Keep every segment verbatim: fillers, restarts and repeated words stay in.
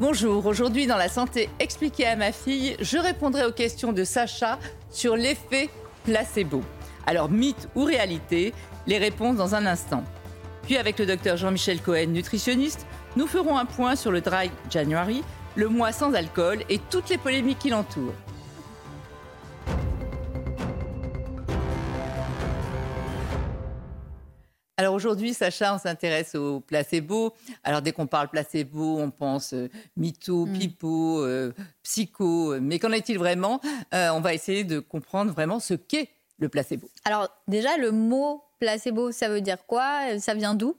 Bonjour, aujourd'hui dans La Santé expliquée à ma fille, je répondrai aux questions de Sacha sur l'effet placebo. Alors mythe ou réalité, les réponses dans un instant. Puis avec le docteur Jean-Michel Cohen, nutritionniste, nous ferons un point sur le Dry January, le mois sans alcool et toutes les polémiques qui l'entourent. Alors aujourd'hui, Sacha, on s'intéresse au placebo. Alors dès qu'on parle placebo, on pense euh, mytho, mmh. pipo, euh, psycho. Mais qu'en est-il vraiment ? euh, On va essayer de comprendre vraiment ce qu'est le placebo. Alors déjà, le mot placebo, ça veut dire quoi ? Ça vient d'où ?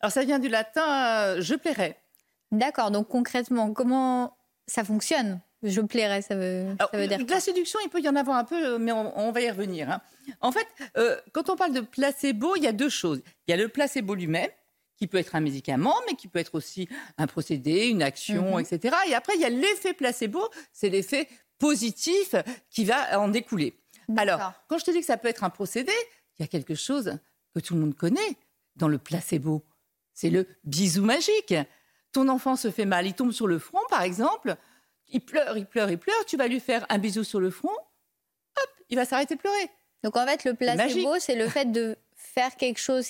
Alors ça vient du latin euh, « je plairais ». D'accord, donc concrètement, comment ça fonctionne ? Je plairais, ça veut, Alors, ça veut dire quoi ? La séduction, il peut y en avoir un peu, mais on, on va y revenir. Hein. En fait, euh, quand on parle de placebo, il y a deux choses. Il y a le placebo lui-même, qui peut être un médicament, mais qui peut être aussi un procédé, une action, mm-hmm. et cetera. Et après, il y a l'effet placebo, c'est l'effet positif qui va en découler. D'accord. Alors, quand je te dis que ça peut être un procédé, il y a quelque chose que tout le monde connaît dans le placebo. C'est le bisou magique. Ton enfant se fait mal, il tombe sur le front, par exemple... Il pleure, il pleure, il pleure. Tu vas lui faire un bisou sur le front. Hop, il va s'arrêter de pleurer. Donc, en fait, le placebo, magique. C'est le fait de faire quelque chose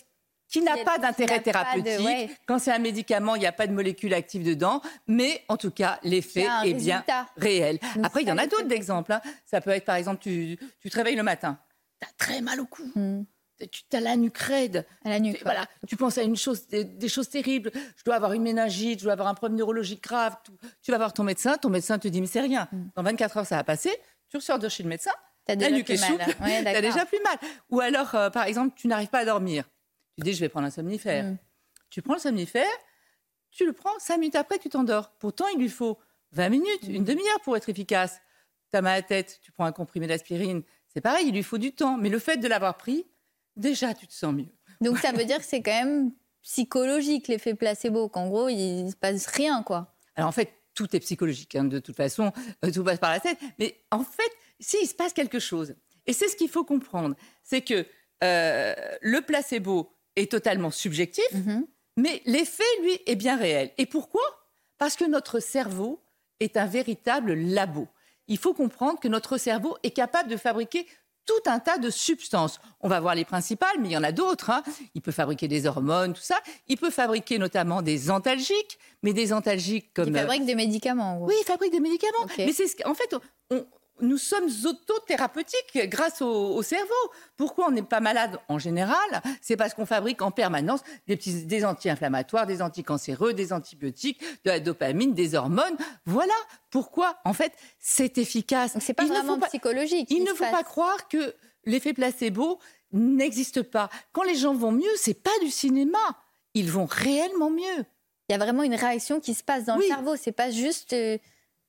qui n'a pas d'intérêt thérapeutique. Pas de, ouais. Quand c'est un médicament, il n'y a pas de molécule active dedans. Mais en tout cas, l'effet est résultat. bien réel. Donc, après, il y en a d'autres d'exemples. Hein. Ça peut être, par exemple, tu, tu te réveilles le matin. Tu as très mal au cou. Mm. Tu as la nuque raide. À la nuque, tu, voilà. Tu penses à une chose, des, des choses terribles. Je dois avoir une méningite, je dois avoir un problème neurologique grave. Tu, tu vas voir ton médecin, ton médecin te dit mais c'est rien. Mm. Dans vingt-quatre heures, ça va passer. Tu ressors de chez le médecin, t'as la nuque est souple, ouais, tu as déjà plus mal. Ou alors, euh, par exemple, tu n'arrives pas à dormir. Tu dis je vais prendre un somnifère. Mm. Tu prends le somnifère, tu le prends, cinq minutes après, tu t'endors. Pourtant, il lui faut vingt minutes, mm. une demi-heure pour être efficace. Tu as mal à la tête, tu prends un comprimé d'aspirine. C'est pareil, il lui faut du temps. Mais le fait de l'avoir pris, déjà, tu te sens mieux. Donc, ça veut dire que c'est quand même psychologique, l'effet placebo, qu'en gros, il ne se passe rien, quoi. Alors, en fait, tout est psychologique, hein, de toute façon, euh, tout passe par la tête. Mais en fait, si, il se passe quelque chose. Et c'est ce qu'il faut comprendre, c'est que euh, le placebo est totalement subjectif, mm-hmm. mais l'effet, lui, est bien réel. Et pourquoi ? Parce que notre cerveau est un véritable labo. Il faut comprendre que notre cerveau est capable de fabriquer tout un tas de substances. On va voir les principales, mais il y en a d'autres. Hein. Il peut fabriquer des hormones, tout ça. Il peut fabriquer notamment des antalgiques, mais des antalgiques comme... Il fabrique euh... des médicaments. En gros. Oui, il fabrique des médicaments. Okay. Mais c'est ce qu'en fait, on, nous sommes autothérapeutiques grâce au, au cerveau. Pourquoi on n'est pas malade en général ? C'est parce qu'on fabrique en permanence des, petits, des anti-inflammatoires, des anticancéreux, des antibiotiques, de la dopamine, des hormones. Voilà pourquoi, en fait, c'est efficace. Donc, c'est pas il vraiment pas, psychologique. Il ne faut passe. pas croire que l'effet placebo n'existe pas. Quand les gens vont mieux, c'est pas du cinéma. Ils vont réellement mieux. Il y a vraiment une réaction qui se passe dans oui. le cerveau. C'est pas juste euh,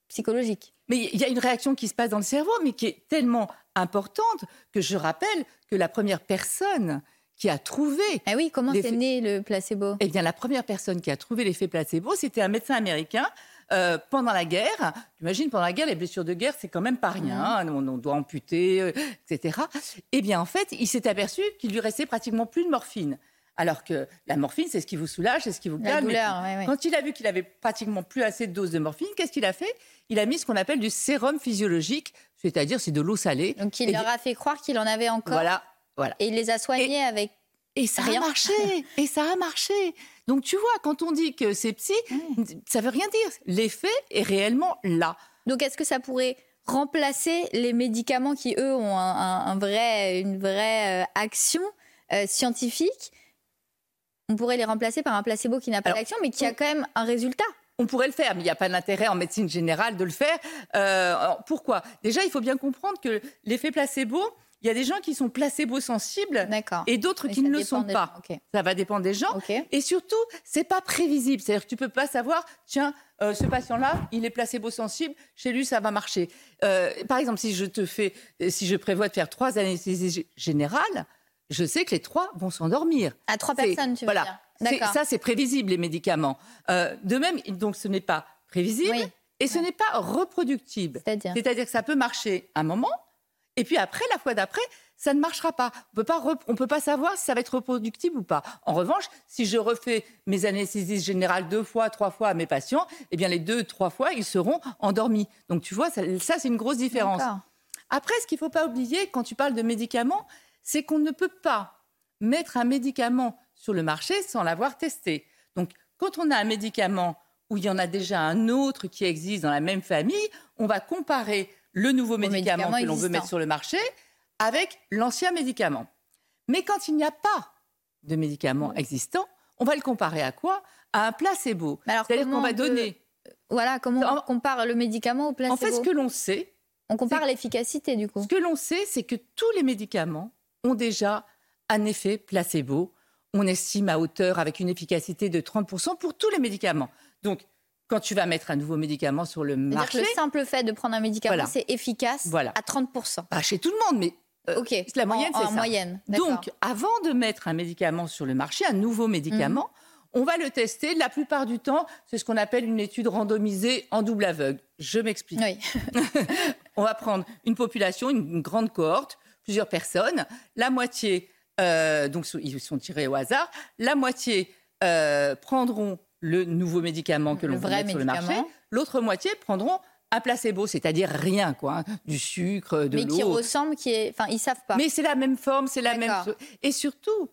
psychologique. Mais il y a une réaction qui se passe dans le cerveau, mais qui est tellement importante que je rappelle que la première personne qui a trouvé... Ah oui, comment c'est né le placebo ? Eh bien, la première personne qui a trouvé l'effet placebo, c'était un médecin américain euh, pendant la guerre. Tu imagines, pendant la guerre, les blessures de guerre, c'est quand même pas rien. Hein, on, on doit amputer, et cetera. Eh bien, en fait, il s'est aperçu qu'il lui restait pratiquement plus de morphine. Alors que la morphine, c'est ce qui vous soulage, c'est ce qui vous calme. La douleur, oui, oui. Quand il a vu qu'il avait pratiquement plus assez de doses de morphine, qu'est-ce qu'il a fait ? Il a mis ce qu'on appelle du sérum physiologique, c'est-à-dire c'est de l'eau salée. Donc il et leur a fait croire qu'il en avait encore. Voilà, voilà. Et il les a soignés et, avec et ça rien. a marché, et ça a marché. Donc tu vois, quand on dit que c'est psy, mmh. ça veut rien dire. L'effet est réellement là. Donc est-ce que ça pourrait remplacer les médicaments qui eux ont un, un, un vrai, une vraie action euh, scientifique ? On pourrait les remplacer par un placebo qui n'a pas Alors, d'action, mais qui on, a quand même un résultat. On pourrait le faire, mais il n'y a pas d'intérêt en médecine générale de le faire. Euh, pourquoi ? Déjà, il faut bien comprendre que l'effet placebo, Il y a des gens qui sont placebo-sensibles D'accord. et d'autres et qui ne le sont pas. Okay. Ça va dépendre des gens. Okay. Et surtout, c'est pas prévisible. C'est-à-dire que tu peux pas savoir, tiens, euh, ce patient-là, il est placebo-sensible, chez lui, ça va marcher. Euh, par exemple, si je te fais, si je prévois de faire trois anesthésies générales, je sais que les trois vont s'endormir. À trois c'est, personnes, tu veux voilà. dire. D'accord. C'est, ça, c'est prévisible, les médicaments. Euh, de même, donc, ce n'est pas prévisible oui. et ce ouais. n'est pas reproductible. C'est-à-dire, C'est-à-dire que ça peut marcher un moment, et puis après, la fois d'après, ça ne marchera pas. On peut pas rep- on peut pas savoir si ça va être reproductible ou pas. En revanche, si je refais mes anesthésistes générales deux fois, trois fois à mes patients, eh bien, les deux, trois fois, ils seront endormis. Donc, tu vois, ça, ça c'est une grosse différence. D'accord. Après, ce qu'il ne faut pas oublier, quand tu parles de médicaments, c'est qu'on ne peut pas mettre un médicament sur le marché sans l'avoir testé. Donc, quand on a un médicament où il y en a déjà un autre qui existe dans la même famille, on va comparer le nouveau médicament, médicament que l'on existant. veut mettre sur le marché avec l'ancien médicament. Mais quand il n'y a pas de médicament existant, on va le comparer à quoi ? À un placebo. Alors, c'est-à-dire qu'on va donner... Peut... Voilà, comment on compare le médicament au placebo ? En fait, ce que l'on sait... On compare c'est... l'efficacité, du coup. Ce que l'on sait, c'est que tous les médicaments ont déjà un effet placebo. On estime à hauteur avec une efficacité de trente pour cent pour tous les médicaments. Donc, quand tu vas mettre un nouveau médicament sur le C'est-à-dire marché... Que le simple fait de prendre un médicament, voilà. c'est efficace voilà. à trente pour cent. Pas chez tout le monde, mais euh, okay. la moyenne, en, c'est en ça. Moyenne, donc, avant de mettre un médicament sur le marché, un nouveau médicament, mmh. on va le tester. La plupart du temps, c'est ce qu'on appelle une étude randomisée en double aveugle. Je m'explique. Oui. On va prendre une population, une, une grande cohorte, plusieurs personnes, la moitié... Euh, donc, ils sont tirés au hasard. La moitié euh, prendront le nouveau médicament que l'on veut mettre sur le marché. L'autre moitié prendront un placebo, c'est-à-dire rien, quoi, hein, du sucre, de mais l'eau. Mais qui ressemble, qui est... Enfin, ils savent pas. Mais c'est la même forme, c'est la D'accord. même... Et surtout,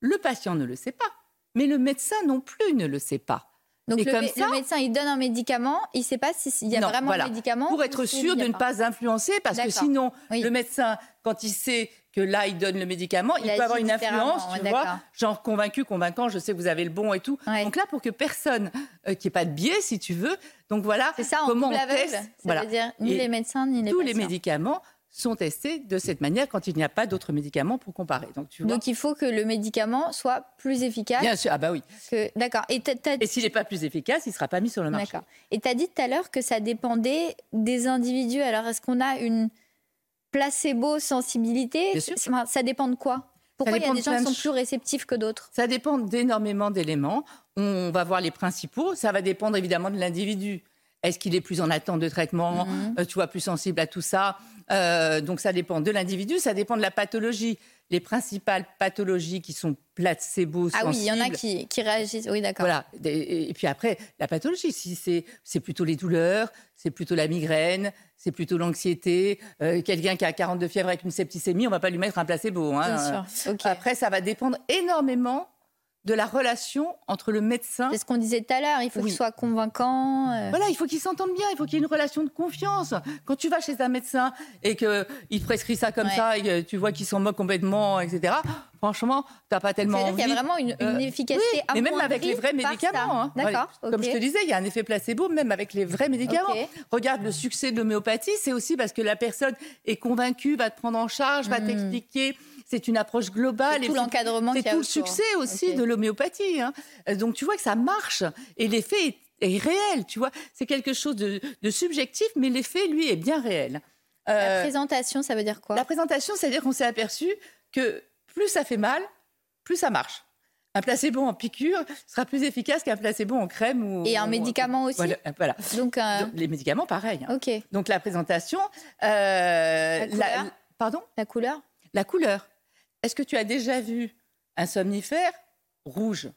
le patient ne le sait pas, mais le médecin non plus ne le sait pas. Donc, le, comme mé- ça, le médecin, il donne un médicament, il ne sait pas s'il y a non, vraiment voilà. un médicament. Pour être sûr de ne pas, pas influencer, parce d'accord. que sinon, oui. le médecin, quand il sait que là, il donne le médicament, il, il peut avoir une influence, tu ouais, vois, d'accord. genre convaincu, convaincant, je sais que vous avez le bon et tout. Ouais. Donc là, pour que personne, euh, qu'il n'y ait pas de biais, si tu veux, donc voilà. C'est ça, en double aveugle, ça voilà. veut dire ni et les médecins, ni les tous patients. Tous les médicaments sont testés de cette manière quand il n'y a pas d'autres médicaments pour comparer. Donc, tu vois. Donc il faut que le médicament soit plus efficace. Bien sûr, ah bah oui. Que... D'accord. Et, t'a, t'a... Et s'il n'est pas plus efficace, il ne sera pas mis sur le marché. D'accord. Et tu as dit tout à l'heure que ça dépendait des individus. Alors est-ce qu'on a une placebo-sensibilité ? Bien sûr. Enfin, ça dépend de quoi ? Pourquoi il y a des gens qui sont plus réceptifs que d'autres ? Ça dépend d'énormément d'éléments. On va voir les principaux. Ça va dépendre évidemment de l'individu. Est-ce qu'il est plus en attente de traitement, mmh. tu vois, plus sensible à tout ça ? Euh, donc ça dépend de l'individu, ça dépend de la pathologie. Les principales pathologies qui sont placebo-sensibles... Ah oui, il y en a qui, qui réagissent, oui d'accord. Voilà, et, et puis après, la pathologie, si c'est, c'est plutôt les douleurs, c'est plutôt la migraine, c'est plutôt l'anxiété. Euh, quelqu'un qui a quarante-deux de fièvre avec une septicémie, on ne va pas lui mettre un placebo. Hein. Bien sûr, ok. Après, ça va dépendre énormément de la relation entre le médecin... C'est ce qu'on disait tout à l'heure, il faut oui. qu'il soit convaincant. Euh... Voilà, il faut qu'ils s'entendent bien, il faut qu'il y ait une relation de confiance. Quand tu vas chez un médecin et qu'il te prescrit ça comme ouais. ça, et que tu vois qu'il s'en moque complètement, et cetera, franchement, tu n'as pas tellement envie... Il y a vraiment une, une efficacité euh, oui, mais même avec les vrais médicaments. Hein. D'accord, ouais, okay. Comme je te disais, il y a un effet placebo, même avec les vrais médicaments. Okay. Regarde le succès de l'homéopathie, c'est aussi parce que la personne est convaincue, va te prendre en charge, mmh. va t'expliquer... C'est une approche globale. C'est tout et l'encadrement c'est, qu'il y a tout autour. Le succès aussi okay. de l'homéopathie. Hein. Donc, tu vois que ça marche. Et l'effet est, est réel, tu vois. C'est quelque chose de, de subjectif, mais l'effet, lui, est bien réel. Euh, la présentation, ça veut dire quoi ? La présentation, c'est-à-dire qu'on s'est aperçu que plus ça fait mal, plus ça marche. Un placebo en piqûre sera plus efficace qu'un placebo en crème. Ou, et un ou, médicament ou, aussi voilà. voilà. Donc, euh... Donc, les médicaments, pareil. Hein. Okay. Donc, la présentation... Euh, la couleur la, Pardon ? La couleur. La couleur. Est-ce que tu as déjà vu un somnifère rouge ?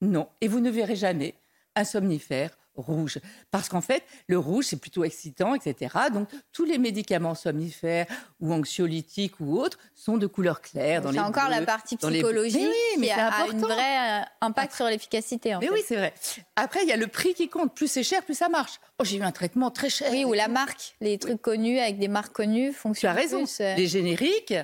Non. Et vous ne verrez jamais un somnifère rouge. Parce qu'en fait, le rouge, c'est plutôt excitant, et cetera. Donc, tous les médicaments somnifères ou anxiolytiques ou autres sont de couleur claire. Dans c'est les encore bleus, la partie psychologique les... oui, mais qui a, a un vrai impact Après... sur l'efficacité. En mais fait. Oui, c'est vrai. Après, il y a le prix qui compte. Plus c'est cher, plus ça marche. Oh, j'ai eu un traitement très cher. Oui, ou la marque. Les trucs oui. connus avec des marques connues fonctionnent plus. Tu as raison. Plus, euh... Les génériques...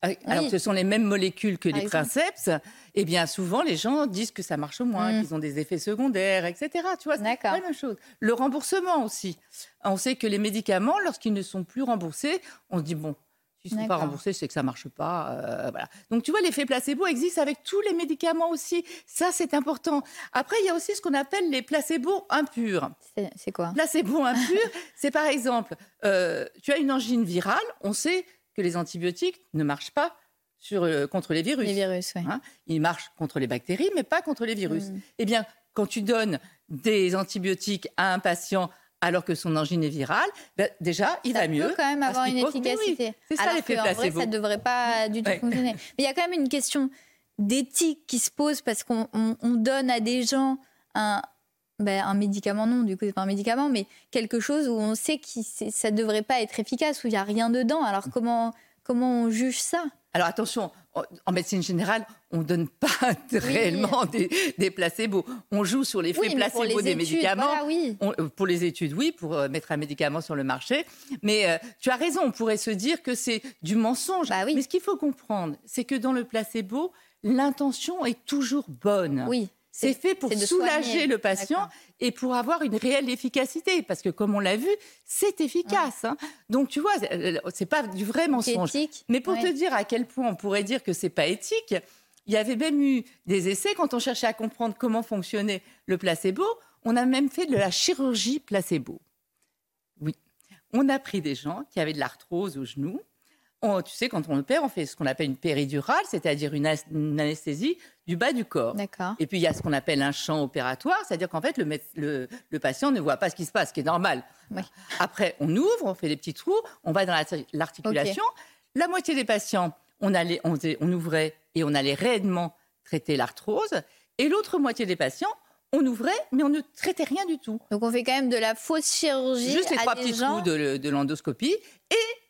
Alors oui. que ce sont les mêmes molécules que Par les exemple. Princeps, et bien souvent les gens disent que ça marche moins, mmh. qu'ils ont des effets secondaires, et cetera. Tu vois, c'est D'accord. la même chose. Le remboursement aussi. On sait que les médicaments, lorsqu'ils ne sont plus remboursés, on se dit bon, S'ils ne sont pas remboursés, c'est que ça ne marche pas. Euh, voilà. Donc, tu vois, l'effet placebo existe avec tous les médicaments aussi. Ça, c'est important. Après, il y a aussi ce qu'on appelle les placebos impurs. C'est, c'est quoi ? Placebo impur, c'est par exemple, euh, tu as une angine virale. On sait que les antibiotiques ne marchent pas sur, euh, contre les virus. Les virus, oui. Hein ? Ils marchent contre les bactéries, mais pas contre les virus. Mmh. Eh bien, quand tu donnes des antibiotiques à un patient alors que son angine est virale, ben déjà, il ça va mieux. Ça peut quand même avoir une efficacité. Oui, c'est ça alors l'effet placebo. En vrai, ça ne devrait pas du tout ouais. fonctionner. Mais il y a quand même une question d'éthique qui se pose parce qu'on on, on donne à des gens un, ben un médicament, non, du coup, c'est pas un médicament, mais quelque chose où on sait que ça ne devrait pas être efficace, où il n'y a rien dedans. Alors, comment, comment on juge ça ? Alors, attention, en médecine générale, on ne donne pas oui. réellement des, des placebos. On joue sur l'effet oui, placebo les des études, médicaments. Voilà, oui. on, pour les études, oui, pour mettre un médicament sur le marché. Mais euh, tu as raison, on pourrait se dire que c'est du mensonge. Bah, oui. Mais ce qu'il faut comprendre, c'est que dans le placebo, l'intention est toujours bonne. Oui. C'est, c'est fait pour c'est soulager soigner. Le patient D'accord. et pour avoir une réelle efficacité. Parce que, comme on l'a vu, c'est efficace. Ouais. Hein. Donc, tu vois, c'est pas du vrai mensonge. Éthique. Mais pour ouais. te dire à quel point on pourrait dire que c'est pas éthique, il y avait même eu des essais, quand on cherchait à comprendre comment fonctionnait le placebo, on a même fait de la chirurgie placebo. Oui. On a pris des gens qui avaient de l'arthrose au genou. On, tu sais, quand on opère, on fait ce qu'on appelle une péridurale, c'est-à-dire une, as- une anesthésie du bas du corps. D'accord. Et puis, il y a ce qu'on appelle un champ opératoire, c'est-à-dire qu'en fait, le, mé- le, le patient ne voit pas ce qui se passe, ce qui est normal. Oui. Après, on ouvre, on fait des petits trous, on va dans la t- l'articulation. Okay. La moitié des patients, on, allait, on, on ouvrait et on allait réellement traiter l'arthrose. Et l'autre moitié des patients, on ouvrait, mais on ne traitait rien du tout. Donc, on fait quand même de la fausse chirurgie à des gens. Juste les trois petits trous de, de l'endoscopie. Et,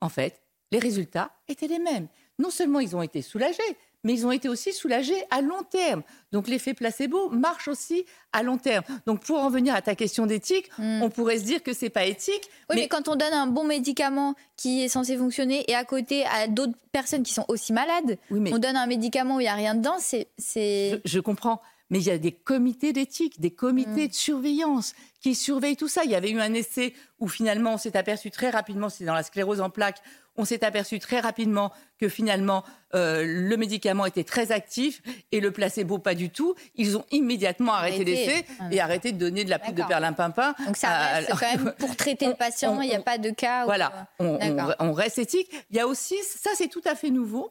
en fait... les résultats étaient les mêmes. Non seulement ils ont été soulagés, mais ils ont été aussi soulagés à long terme. Donc l'effet placebo marche aussi à long terme. Donc pour en venir à ta question d'éthique, mmh. on pourrait se dire que c'est pas éthique. Oui, mais... mais quand on donne un bon médicament qui est censé fonctionner et à côté à d'autres personnes qui sont aussi malades, oui, mais... on donne un médicament où il n'y a rien dedans, c'est... c'est... Je, je comprends. Mais il y a des comités d'éthique, des comités mmh. de surveillance qui surveillent tout ça. Il y avait eu un essai où finalement on s'est aperçu très rapidement, c'est dans la sclérose en plaques, on s'est aperçu très rapidement que finalement, euh, le médicament était très actif et le placebo pas du tout. Ils ont immédiatement arrêté l'essai ah, et arrêté de donner de la poudre de perlimpinpin. Donc ça reste à... quand même pour traiter on, le patient, on, il n'y a on, pas de cas. Voilà, où... on, on, on reste éthique. Il y a aussi, ça c'est tout à fait nouveau,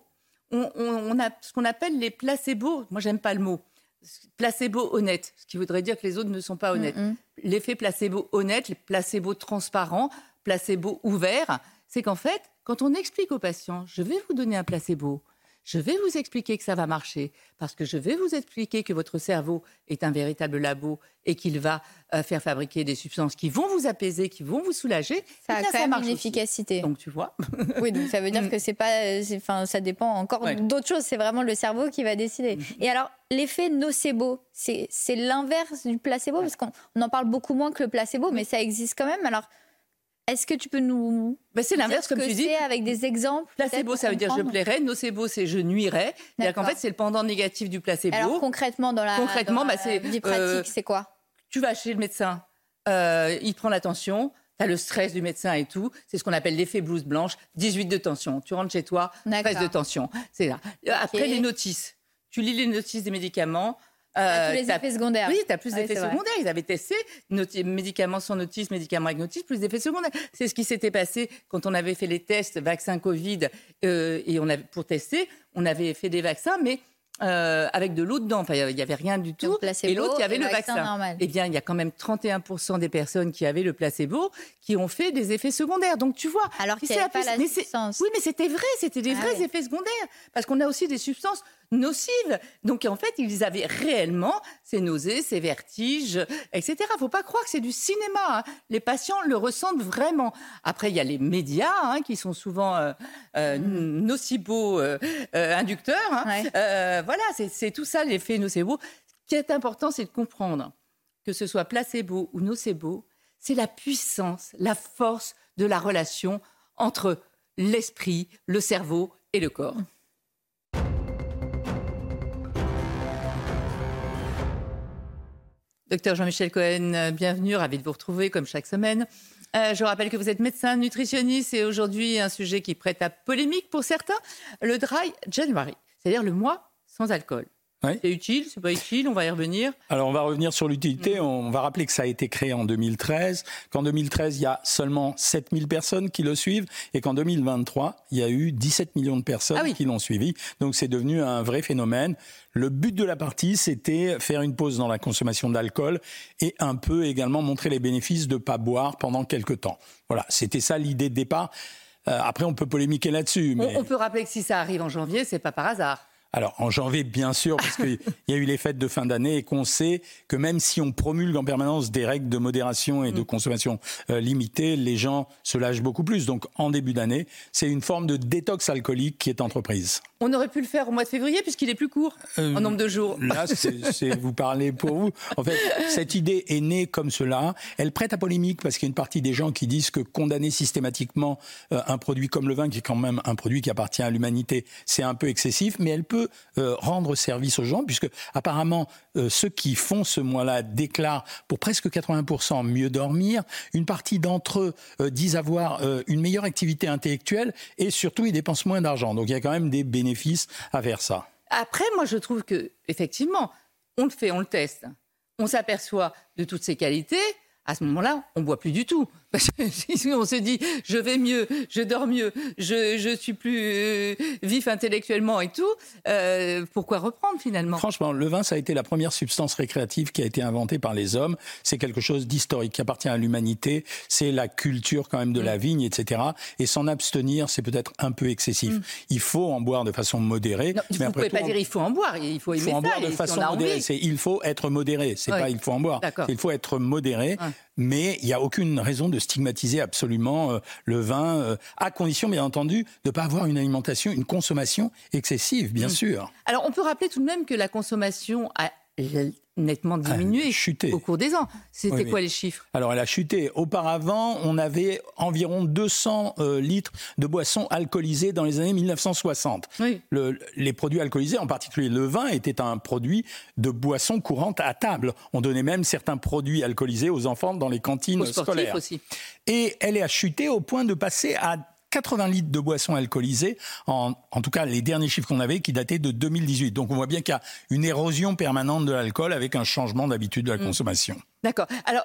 on, on, on a ce qu'on appelle les placebos, moi j'aime pas le mot, placebo honnête, ce qui voudrait dire que les autres ne sont pas honnêtes. Mm-hmm. L'effet placebo honnête, les placebo transparent, placebo ouvert, c'est qu'en fait, quand on explique aux patients, je vais vous donner un placebo, je vais vous expliquer que ça va marcher, parce que je vais vous expliquer que votre cerveau est un véritable labo et qu'il va euh, faire fabriquer des substances qui vont vous apaiser, qui vont vous soulager. Ça a là, quand ça même marche une aussi. Efficacité. Donc tu vois. Oui, donc ça veut dire que c'est pas, c'est, enfin, ça dépend encore ouais. d'autres choses. C'est vraiment le cerveau qui va décider. Mmh. Et alors l'effet nocebo, c'est, c'est l'inverse du placebo ouais. parce qu'on on en parle beaucoup moins que le placebo, ouais. mais ça existe quand même. Alors est-ce que tu peux nous ben c'est l'inverse, dire ce comme que tu c'est dis. Avec des exemples? Placebo, ça veut dire je plairai. Nocebo, c'est je nuirai. C'est-à-dire qu'en fait, c'est le pendant négatif du placebo. Alors concrètement, dans la, concrètement, dans la ben c'est, vie pratique, euh, c'est quoi? Tu vas chez le médecin, euh, il prend la tension, tu as le stress du médecin et tout. C'est ce qu'on appelle l'effet blouse blanche, dix-huit de tension. Tu rentres chez toi, D'accord. stress de tension. C'est là. Après, okay. les notices. Tu lis les notices des médicaments. Euh, tous les effets secondaires. Oui, tu as plus oui, d'effets secondaires. Vrai. Ils avaient testé noti- médicaments sans notice, médicaments avec notice, plus d'effets secondaires. C'est ce qui s'était passé quand on avait fait les tests vaccin Covid euh, et on avait, pour tester, on avait fait des vaccins, mais euh, avec de l'eau dedans. Enfin, il n'y avait rien du tout. Donc, placebo, et l'autre, il y avait le vaccin. vaccin. Eh bien, il y a quand même trente et un pour cent des personnes qui avaient le placebo qui ont fait des effets secondaires. Donc, tu vois... Alors qu'il n'y avait pas plus... la mais substance. C'est... Oui, mais c'était vrai. C'était des ah, vrais oui. effets secondaires. Parce qu'on a aussi des substances... nocives. Donc, en fait, ils avaient réellement ces nausées, ces vertiges, et cetera. Il ne faut pas croire que c'est du cinéma. Hein. Les patients le ressentent vraiment. Après, il y a les médias hein, qui sont souvent euh, euh, nocebo-inducteurs. Euh, euh, hein. ouais. euh, voilà, c'est, c'est tout ça, l'effet nocebo. Ce qui est important, c'est de comprendre que ce soit placebo ou nocebo, c'est la puissance, la force de la relation entre l'esprit, le cerveau et le corps. Docteur Jean-Michel Cohen, bienvenue, ravi de vous retrouver comme chaque semaine. Euh, je rappelle que vous êtes médecin nutritionniste et aujourd'hui un sujet qui prête à polémique pour certains, le Dry January, c'est-à-dire le mois sans alcool. Oui. C'est utile, c'est pas utile, on va y revenir. Alors on va revenir sur l'utilité, mmh. on va rappeler que ça a été créé en deux mille treize, qu'en deux mille treize il y a seulement sept mille personnes qui le suivent et qu'en deux mille vingt-trois il y a eu dix-sept millions de personnes ah oui. qui l'ont suivi, donc c'est devenu un vrai phénomène. Le but de la partie, c'était faire une pause dans la consommation d'alcool et un peu également montrer les bénéfices de ne pas boire pendant quelques temps. Voilà, c'était ça l'idée de départ. Euh, après on peut polémiquer là-dessus. Mais... On, on peut rappeler que si ça arrive en janvier, c'est pas par hasard. Alors, en janvier, bien sûr, parce qu'il y a eu les fêtes de fin d'année et qu'on sait que même si on promulgue en permanence des règles de modération et de consommation euh, limitée, les gens se lâchent beaucoup plus. Donc, en début d'année, c'est une forme de détox alcoolique qui est entreprise. On aurait pu le faire au mois de février, puisqu'il est plus court euh, en nombre de jours. Là, c'est, c'est vous parlez pour vous. En fait, cette idée est née comme cela. Elle prête à polémique, parce qu'il y a une partie des gens qui disent que condamner systématiquement euh, un produit comme le vin, qui est quand même un produit qui appartient à l'humanité, c'est un peu excessif, mais elle peut Euh, rendre service aux gens, puisque apparemment euh, ceux qui font ce mois-là déclarent pour presque quatre-vingts pour cent mieux dormir, une partie d'entre eux euh, disent avoir euh, une meilleure activité intellectuelle et surtout ils dépensent moins d'argent, donc il y a quand même des bénéfices à faire ça. Après moi je trouve que effectivement on le fait, on le teste, on s'aperçoit de toutes ces qualités. À ce moment-là, on ne boit plus du tout. Parce que si on se dit, je vais mieux, je dors mieux, je, je suis plus euh, vif intellectuellement et tout, euh, pourquoi reprendre finalement ? Franchement, le vin, ça a été la première substance récréative qui a été inventée par les hommes. C'est quelque chose d'historique, qui appartient à l'humanité. C'est la culture quand même de mmh. la vigne, et cetera. Et s'en abstenir, c'est peut-être un peu excessif. Mmh. Il faut en boire de façon modérée. Non, mais vous ne pouvez tout, pas on... dire il faut en boire, il faut aimer ça. Il faut en boire de façon modérée. C'est, il faut être modéré. C'est oui. pas il faut en boire. D'accord. Il faut être modéré. Ouais. Mais il n'y a aucune raison de stigmatiser absolument euh, le vin, euh, à condition, bien entendu, de ne pas avoir une alimentation, une consommation excessive, bien mmh. sûr. Alors, on peut rappeler tout de même que la consommation a nettement diminué ah, au cours des ans. C'était oui, quoi les chiffres ? Alors, elle a chuté. Auparavant, on avait environ deux cents euh, litres de boissons alcoolisées dans les années mille neuf cent soixante. Oui. Le, les produits alcoolisés, en particulier le vin, était un produit de boisson courante à table. On donnait même certains produits alcoolisés aux enfants dans les cantines aux sportifs scolaires. Aussi. Et elle a chuté au point de passer à quatre-vingts litres de boissons alcoolisées, en, en tout cas les derniers chiffres qu'on avait qui dataient de deux mille dix-huit. Donc on voit bien qu'il y a une érosion permanente de l'alcool avec un changement d'habitude de la mmh. consommation. D'accord. Alors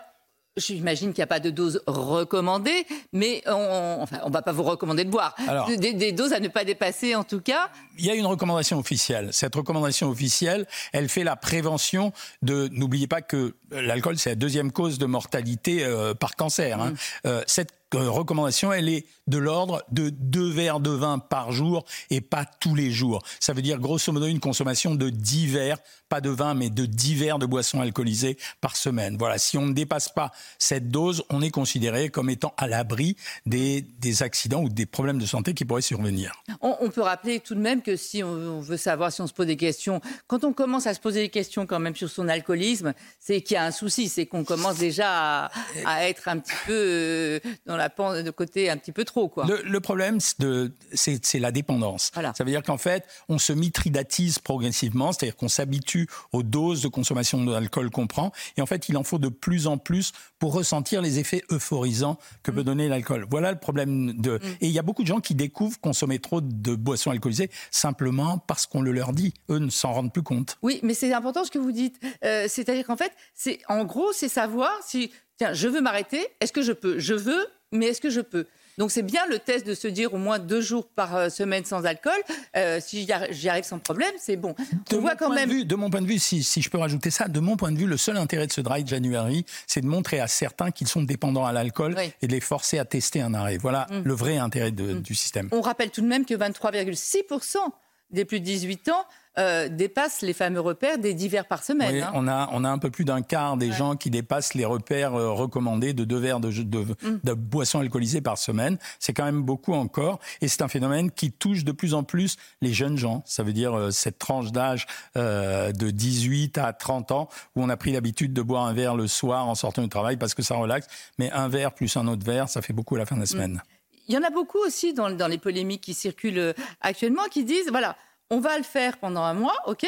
j'imagine qu'il n'y a pas de dose recommandée, mais on enfin, on ne va pas vous recommander de boire. Alors, des, des doses à ne pas dépasser en tout cas. Il y a une recommandation officielle. Cette recommandation officielle, elle fait la prévention de... N'oubliez pas que l'alcool, c'est la deuxième cause de mortalité euh, par cancer. Mmh. Hein. Euh, cette recommandation, elle est de l'ordre de deux verres de vin par jour et pas tous les jours. Ça veut dire grosso modo une consommation de dix verres, pas de vin, mais de dix verres de boissons alcoolisées par semaine. Voilà, si on ne dépasse pas cette dose, on est considéré comme étant à l'abri des, des accidents ou des problèmes de santé qui pourraient survenir. On, on peut rappeler tout de même que si on veut savoir, si on se pose des questions, quand on commence à se poser des questions quand même sur son alcoolisme, c'est qu'il y a un souci, c'est qu'on commence déjà à, à être un petit peu dans la pente de côté un petit peu trop. Quoi. Le, le problème, de, c'est, c'est la dépendance. Voilà. Ça veut dire qu'en fait, on se mitridatise progressivement, c'est-à-dire qu'on s'habitue aux doses de consommation d'alcool qu'on prend. Et en fait, il en faut de plus en plus pour ressentir les effets euphorisants que mmh. peut donner l'alcool. Voilà le problème. de. Mmh. Et il y a beaucoup de gens qui découvrent consommer trop de boissons alcoolisées simplement parce qu'on le leur dit. Eux ne s'en rendent plus compte. Oui, mais c'est important ce que vous dites. Euh, c'est-à-dire qu'en fait, c'est, en gros, c'est savoir si... Tiens, je veux m'arrêter, est-ce que je peux ? Je veux, mais est-ce que je peux ? Donc c'est bien le test de se dire au moins deux jours par semaine sans alcool. Euh, si j'y arrive sans problème, c'est bon. De on voit quand même. Vue, de mon point de vue, si, si je peux rajouter ça, de mon point de vue, le seul intérêt de ce Dry January, c'est de montrer à certains qu'ils sont dépendants à l'alcool oui. et de les forcer à tester un arrêt. Voilà mmh. le vrai intérêt de, mmh. du système. On rappelle tout de même que vingt-trois virgule six pour cent des plus de dix-huit ans Euh, dépassent les fameux repères des dix verres par semaine. Oui, hein. on, a, on a un peu plus d'un quart des ouais. gens qui dépassent les repères euh, recommandés de deux verres de, de, mm. de boissons alcoolisées par semaine. C'est quand même beaucoup encore. Et c'est un phénomène qui touche de plus en plus les jeunes gens. Ça veut dire euh, cette tranche d'âge euh, de dix-huit à trente ans où on a pris l'habitude de boire un verre le soir en sortant du travail parce que ça relaxe. Mais un verre plus un autre verre, ça fait beaucoup à la fin de la semaine. Mm. Il y en a beaucoup aussi dans, dans les polémiques qui circulent actuellement qui disent... voilà. On va le faire pendant un mois, ok,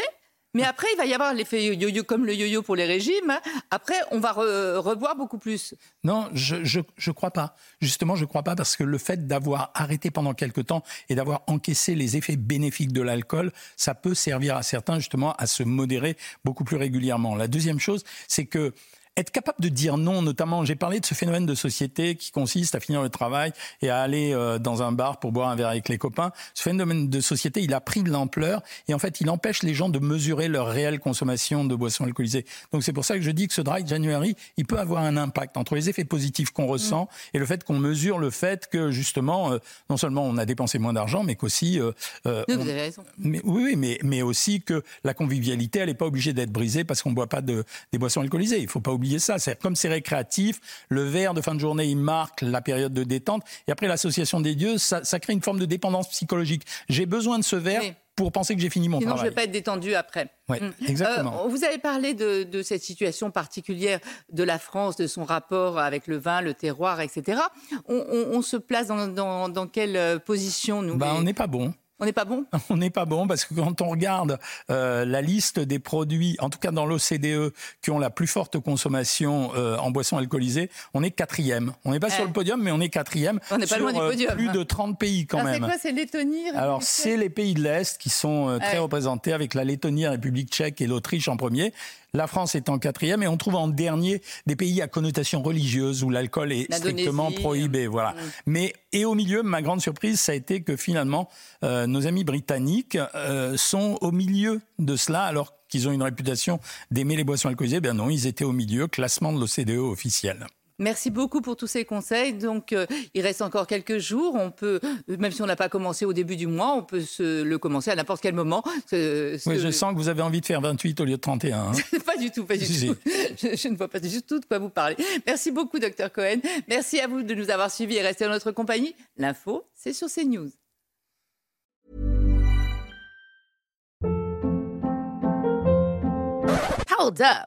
Mais après, il va y avoir l'effet yo-yo, comme le yo-yo pour les régimes. Hein. Après, on va re- reboire beaucoup plus. Non, je ne je, je crois pas. Justement, je ne crois pas parce que le fait d'avoir arrêté pendant quelques temps et d'avoir encaissé les effets bénéfiques de l'alcool, ça peut servir à certains, justement, à se modérer beaucoup plus régulièrement. La deuxième chose, c'est que être capable de dire non, notamment, j'ai parlé de ce phénomène de société qui consiste à finir le travail et à aller euh, dans un bar pour boire un verre avec les copains. Ce phénomène de société, il a pris de l'ampleur et en fait, il empêche les gens de mesurer leur réelle consommation de boissons alcoolisées. Donc c'est pour ça que je dis que ce Dry January, il peut avoir un impact entre les effets positifs qu'on ressent et le fait qu'on mesure le fait que justement, euh, non seulement on a dépensé moins d'argent, mais qu'aussi, euh, euh, on... vous avez raison. Mais, oui, mais mais aussi que la convivialité, elle n'est pas obligée d'être brisée parce qu'on ne boit pas de des boissons alcoolisées. Il faut pas oublier ça, c'est comme c'est récréatif, le verre de fin de journée, il marque la période de détente, et après l'association des dieux, ça, ça crée une forme de dépendance psychologique. J'ai besoin de ce verre oui. pour penser que j'ai fini mon Sinon, travail. Sinon, je ne vais pas être détendu après. Oui, mmh. exactement. Euh, vous avez parlé de, de cette situation particulière de la France, de son rapport avec le vin, le terroir, et cetera. On, on, on se place dans, dans, dans quelle position nous bah, les... On n'est pas bon. On n'est pas bon ? On n'est pas bon parce que quand on regarde euh, la liste des produits, en tout cas dans l'O C D E, qui ont la plus forte consommation euh, en boissons alcoolisées, on est quatrième. On n'est pas eh. sur le podium, mais on est quatrième on n'est pas sur loin du podium, euh, plus hein. de trente pays quand Alors même. C'est quoi ? C'est Lettonie ? Alors c'est les pays de l'Est qui sont euh, très eh. représentés avec la Lettonie, la République tchèque et l'Autriche en premier. La France est en quatrième et on trouve en dernier des pays à connotation religieuse où l'alcool est strictement prohibé. Voilà. Mmh. Mais, et au milieu, ma grande surprise, ça a été que finalement, euh, nos amis britanniques euh, sont au milieu de cela alors qu'ils ont une réputation d'aimer les boissons alcoolisées. Ben non, ils étaient au milieu, classement de l'O C D E officiel. Merci beaucoup pour tous ces conseils. Donc, euh, il reste encore quelques jours. On peut, même si on n'a pas commencé au début du mois, on peut se le commencer à n'importe quel moment. Ce, ce... Oui, je sens que vous avez envie de faire vingt-huit au lieu de trente et un. Hein. Pas du tout, pas du si, tout. Si. Je, je ne vois pas du tout de quoi vous parlez. Merci beaucoup, docteur Cohen. Merci à vous de nous avoir suivis et restez en notre compagnie. L'info, c'est sur CNews. Hold up.